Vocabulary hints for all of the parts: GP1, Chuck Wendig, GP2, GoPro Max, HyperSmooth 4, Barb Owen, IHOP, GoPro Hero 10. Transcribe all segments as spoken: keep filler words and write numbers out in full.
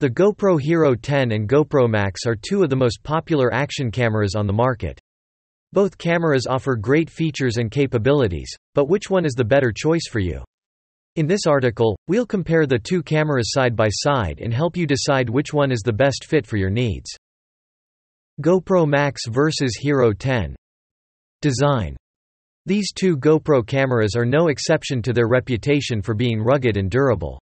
The GoPro Hero ten and GoPro Max are two of the most popular action cameras on the market. Both cameras offer great features and capabilities, but which one is the better choice for you? In this article, we'll compare the two cameras side by side and help you decide which one is the best fit for your needs. GoPro Max versus Hero ten. Design. These two GoPro cameras are no exception to their reputation for being rugged and durable.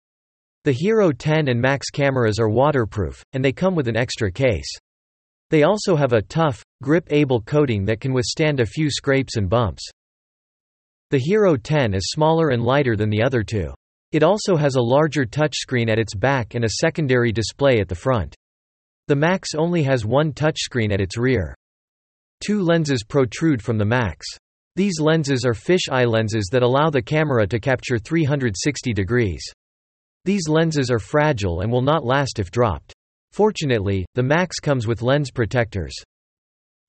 The Hero ten and Max cameras are waterproof, and they come with an extra case. They also have a tough, grip-able coating that can withstand a few scrapes and bumps. The Hero ten is smaller and lighter than the other two. It also has a larger touchscreen at its back and a secondary display at the front. The Max only has one touchscreen at its rear. Two lenses protrude from the Max. These lenses are fisheye lenses that allow the camera to capture three hundred sixty degrees. These lenses are fragile and will not last if dropped. Fortunately, the Max comes with lens protectors.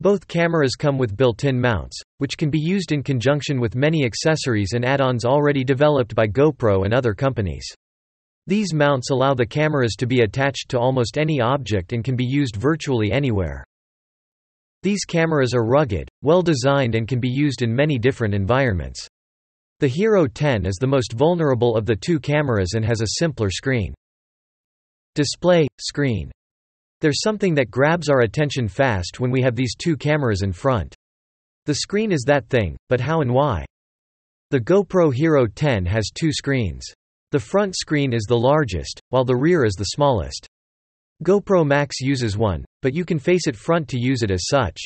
Both cameras come with built-in mounts, which can be used in conjunction with many accessories and add-ons already developed by GoPro and other companies. These mounts allow the cameras to be attached to almost any object and can be used virtually anywhere. These cameras are rugged, well-designed, and can be used in many different environments. The Hero ten is the most vulnerable of the two cameras and has a simpler screen. Display screen. There's something that grabs our attention fast when we have these two cameras in front. The screen is that thing, but how and why? The GoPro Hero ten has two screens. The front screen is the largest, while the rear is the smallest. GoPro Max uses one, but you can face it front to use it as such.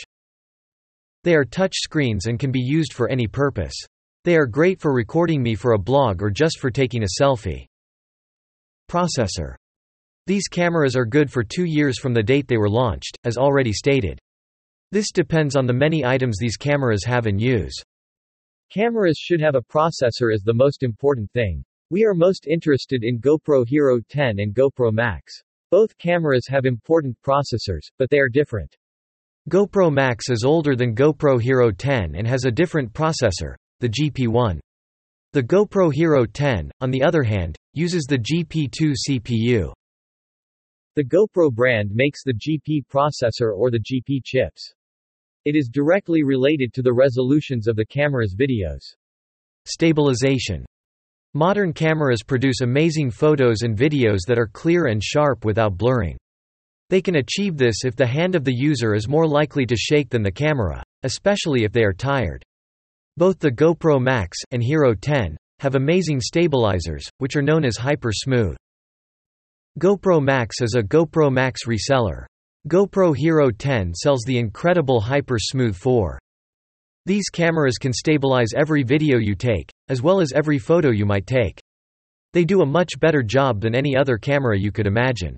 They are touch screens and can be used for any purpose. They are great for recording me for a blog or just for taking a selfie. Processor. These cameras are good for two years from the date they were launched, as already stated. This depends on the many items these cameras have and use. Cameras should have a processor as the most important thing. We are most interested in GoPro Hero ten and GoPro Max. Both cameras have important processors, but they are different. GoPro Max is older than GoPro Hero ten and has a different processor, the G P one. The GoPro Hero ten, on the other hand, uses the G P two C P U. The GoPro brand makes the G P processor or the G P chips. It is directly related to the resolutions of the camera's videos. Stabilization. Modern cameras produce amazing photos and videos that are clear and sharp without blurring. They can achieve this if the hand of the user is more likely to shake than the camera, especially if they are tired. Both the GoPro Max and Hero ten have amazing stabilizers, which are known as HyperSmooth. GoPro Max is a GoPro Max reseller. GoPro Hero ten sells the incredible HyperSmooth four. These cameras can stabilize every video you take, as well as every photo you might take. They do a much better job than any other camera you could imagine.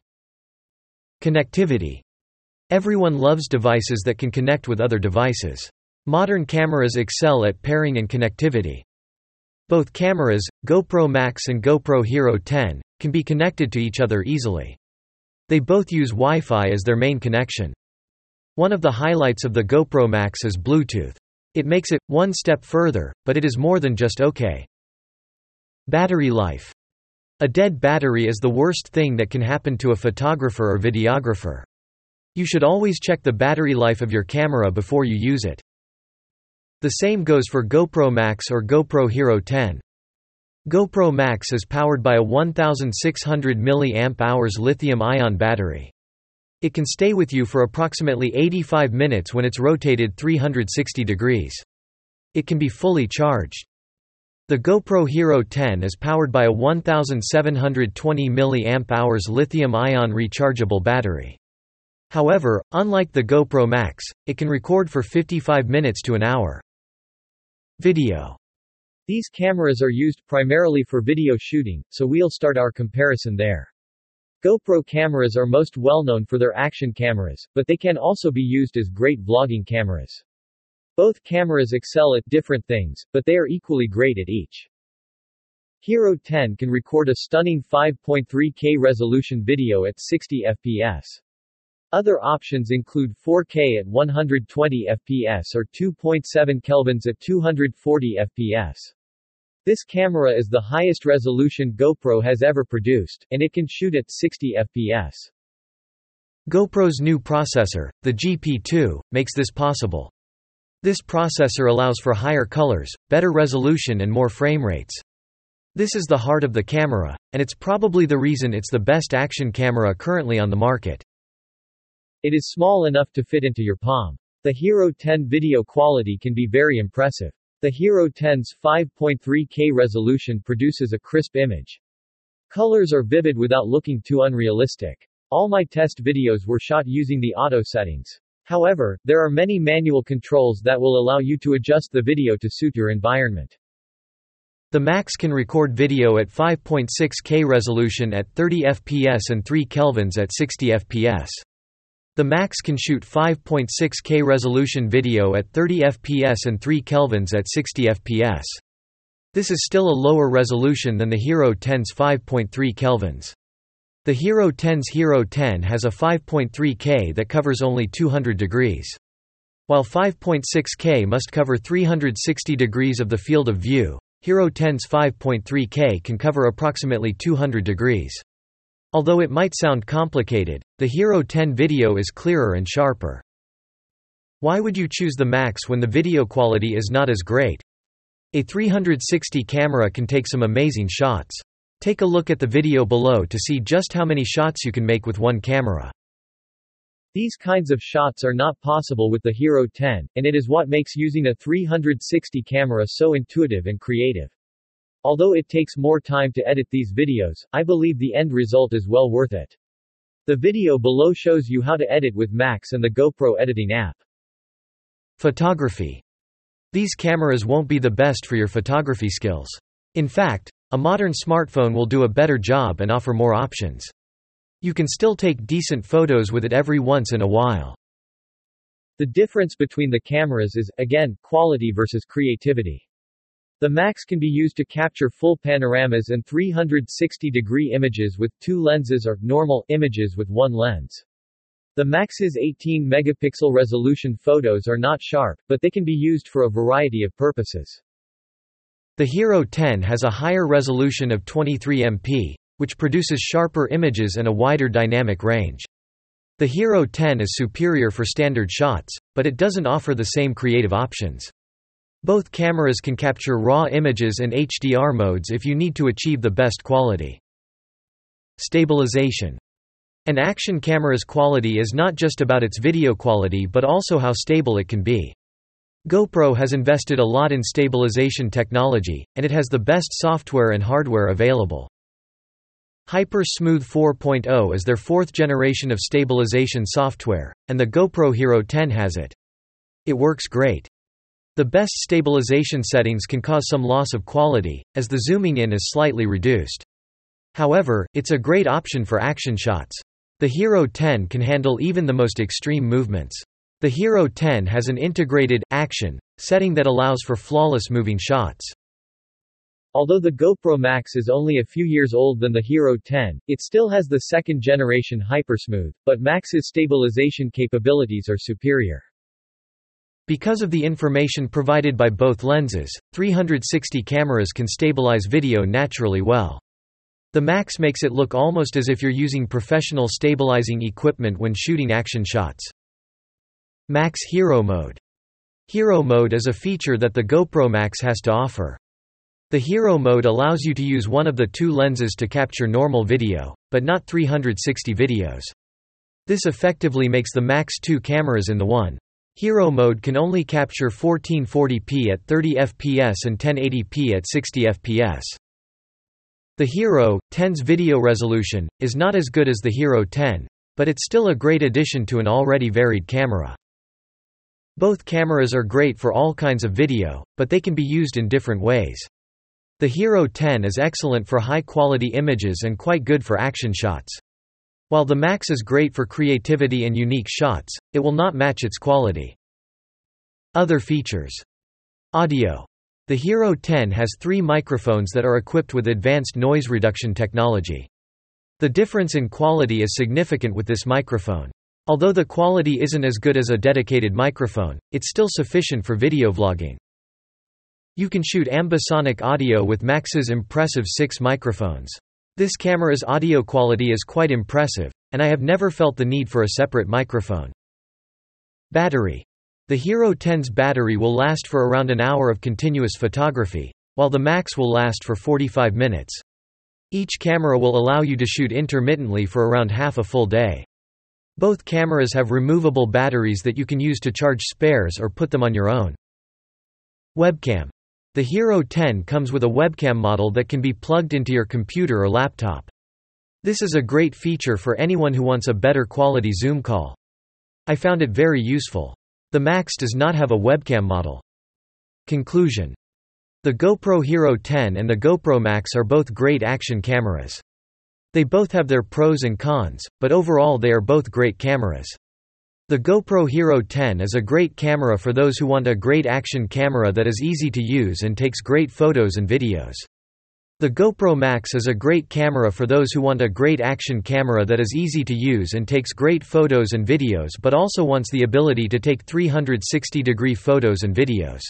Connectivity. Everyone loves devices that can connect with other devices. Modern cameras excel at pairing and connectivity. Both cameras, GoPro Max and GoPro Hero ten, can be connected to each other easily. They both use Wi-Fi as their main connection. One of the highlights of the GoPro Max is Bluetooth. It makes it one step further, but it is more than just okay. Battery life. A dead battery is the worst thing that can happen to a photographer or videographer. You should always check the battery life of your camera before you use it. The same goes for GoPro Max or GoPro Hero ten. GoPro Max is powered by a one thousand six hundred milliamp hour lithium-ion battery. It can stay with you for approximately eighty-five minutes when it's rotated three hundred sixty degrees. It can be fully charged. The GoPro Hero ten is powered by a one thousand seven hundred twenty milliamp hour lithium-ion rechargeable battery. However, unlike the GoPro Max, it can record for fifty-five minutes to an hour. Video. These cameras are used primarily for video shooting, so we'll start our comparison there. GoPro cameras are most well known for their action cameras, but they can also be used as great vlogging cameras. Both cameras excel at different things, but they are equally great at each. Hero ten can record a stunning five point three K resolution video at sixty F P S. Other options include four K at one hundred twenty F P S or two point seven kelvins at two hundred forty F P S. This camera is the highest resolution GoPro has ever produced, and it can shoot at sixty F P S. GoPro's new processor, the G P two, makes this possible. This processor allows for higher colors, better resolution and more frame rates. This is the heart of the camera, and it's probably the reason it's the best action camera currently on the market. It is small enough to fit into your palm. The Hero ten video quality can be very impressive. The Hero ten's five point three K resolution produces a crisp image. Colors are vivid without looking too unrealistic. All my test videos were shot using the auto settings. However, there are many manual controls that will allow you to adjust the video to suit your environment. The Max can record video at five point six K resolution at thirty F P S and three kelvins at sixty F P S. The Max can shoot five point six K resolution video at thirty F P S and three kelvins at sixty F P S. This is still a lower resolution than the Hero ten's five point three kelvins. The Hero ten's Hero ten has a five point three K that covers only two hundred degrees. While five point six K must cover three hundred sixty degrees of the field of view, Hero ten's five point three K can cover approximately two hundred degrees. Although it might sound complicated, the Hero ten video is clearer and sharper. Why would you choose the Max when the video quality is not as great? A three sixty camera can take some amazing shots. Take a look at the video below to see just how many shots you can make with one camera. These kinds of shots are not possible with the Hero ten, and it is what makes using a three sixty camera so intuitive and creative. Although it takes more time to edit these videos, I believe the end result is well worth it. The video below shows you how to edit with Max and the GoPro editing app. Photography. These cameras won't be the best for your photography skills. In fact, a modern smartphone will do a better job and offer more options. You can still take decent photos with it every once in a while. The difference between the cameras is, again, quality versus creativity. The Max can be used to capture full panoramas and three sixty degree images with two lenses or, normal, images with one lens. The Max's eighteen megapixel resolution photos are not sharp, but they can be used for a variety of purposes. The Hero ten has a higher resolution of twenty-three megapixels, which produces sharper images and a wider dynamic range. The Hero ten is superior for standard shots, but it doesn't offer the same creative options. Both cameras can capture raw images and H D R modes if you need to achieve the best quality. Stabilization. An action camera's quality is not just about its video quality but also how stable it can be. GoPro has invested a lot in stabilization technology, and it has the best software and hardware available. HyperSmooth four point oh is their fourth generation of stabilization software, and the GoPro Hero ten has it. It works great. The best stabilization settings can cause some loss of quality, as the zooming in is slightly reduced. However, it's a great option for action shots. The Hero ten can handle even the most extreme movements. The Hero ten has an integrated action setting that allows for flawless moving shots. Although the GoPro Max is only a few years older than the Hero ten, it still has the second generation HyperSmooth, but Max's stabilization capabilities are superior. Because of the information provided by both lenses, three sixty cameras can stabilize video naturally well. The Max makes it look almost as if you're using professional stabilizing equipment when shooting action shots. Max Hero Mode. Hero Mode is a feature that the GoPro Max has to offer. The Hero Mode allows you to use one of the two lenses to capture normal video, but not three sixty videos. This effectively makes the Max two cameras in the one. Hero Mode can only capture fourteen forty P at thirty F P S and ten eighty P at sixty F P S. The Hero ten's video resolution is not as good as the Hero ten, but it's still a great addition to an already varied camera. Both cameras are great for all kinds of video, but they can be used in different ways. The Hero ten is excellent for high-quality images and quite good for action shots. While the Max is great for creativity and unique shots, it will not match its quality. Other features. Audio. The Hero ten has three microphones that are equipped with advanced noise reduction technology. The difference in quality is significant with this microphone. Although the quality isn't as good as a dedicated microphone, it's still sufficient for video vlogging. You can shoot ambisonic audio with Max's impressive six microphones. This camera's audio quality is quite impressive, and I have never felt the need for a separate microphone. Battery. The Hero ten's battery will last for around an hour of continuous photography, while the Max will last for forty-five minutes. Each camera will allow you to shoot intermittently for around half a full day. Both cameras have removable batteries that you can use to charge spares or put them on your own. Webcam. The Hero ten comes with a webcam model that can be plugged into your computer or laptop. This is a great feature for anyone who wants a better quality Zoom call. I found it very useful. The Max does not have a webcam model. Conclusion. The GoPro Hero ten and the GoPro Max are both great action cameras. They both have their pros and cons, but overall they are both great cameras. The GoPro Hero ten is a great camera for those who want a great action camera that is easy to use and takes great photos and videos. The GoPro Max is a great camera for those who want a great action camera that is easy to use and takes great photos and videos but also wants the ability to take three hundred sixty degree photos and videos.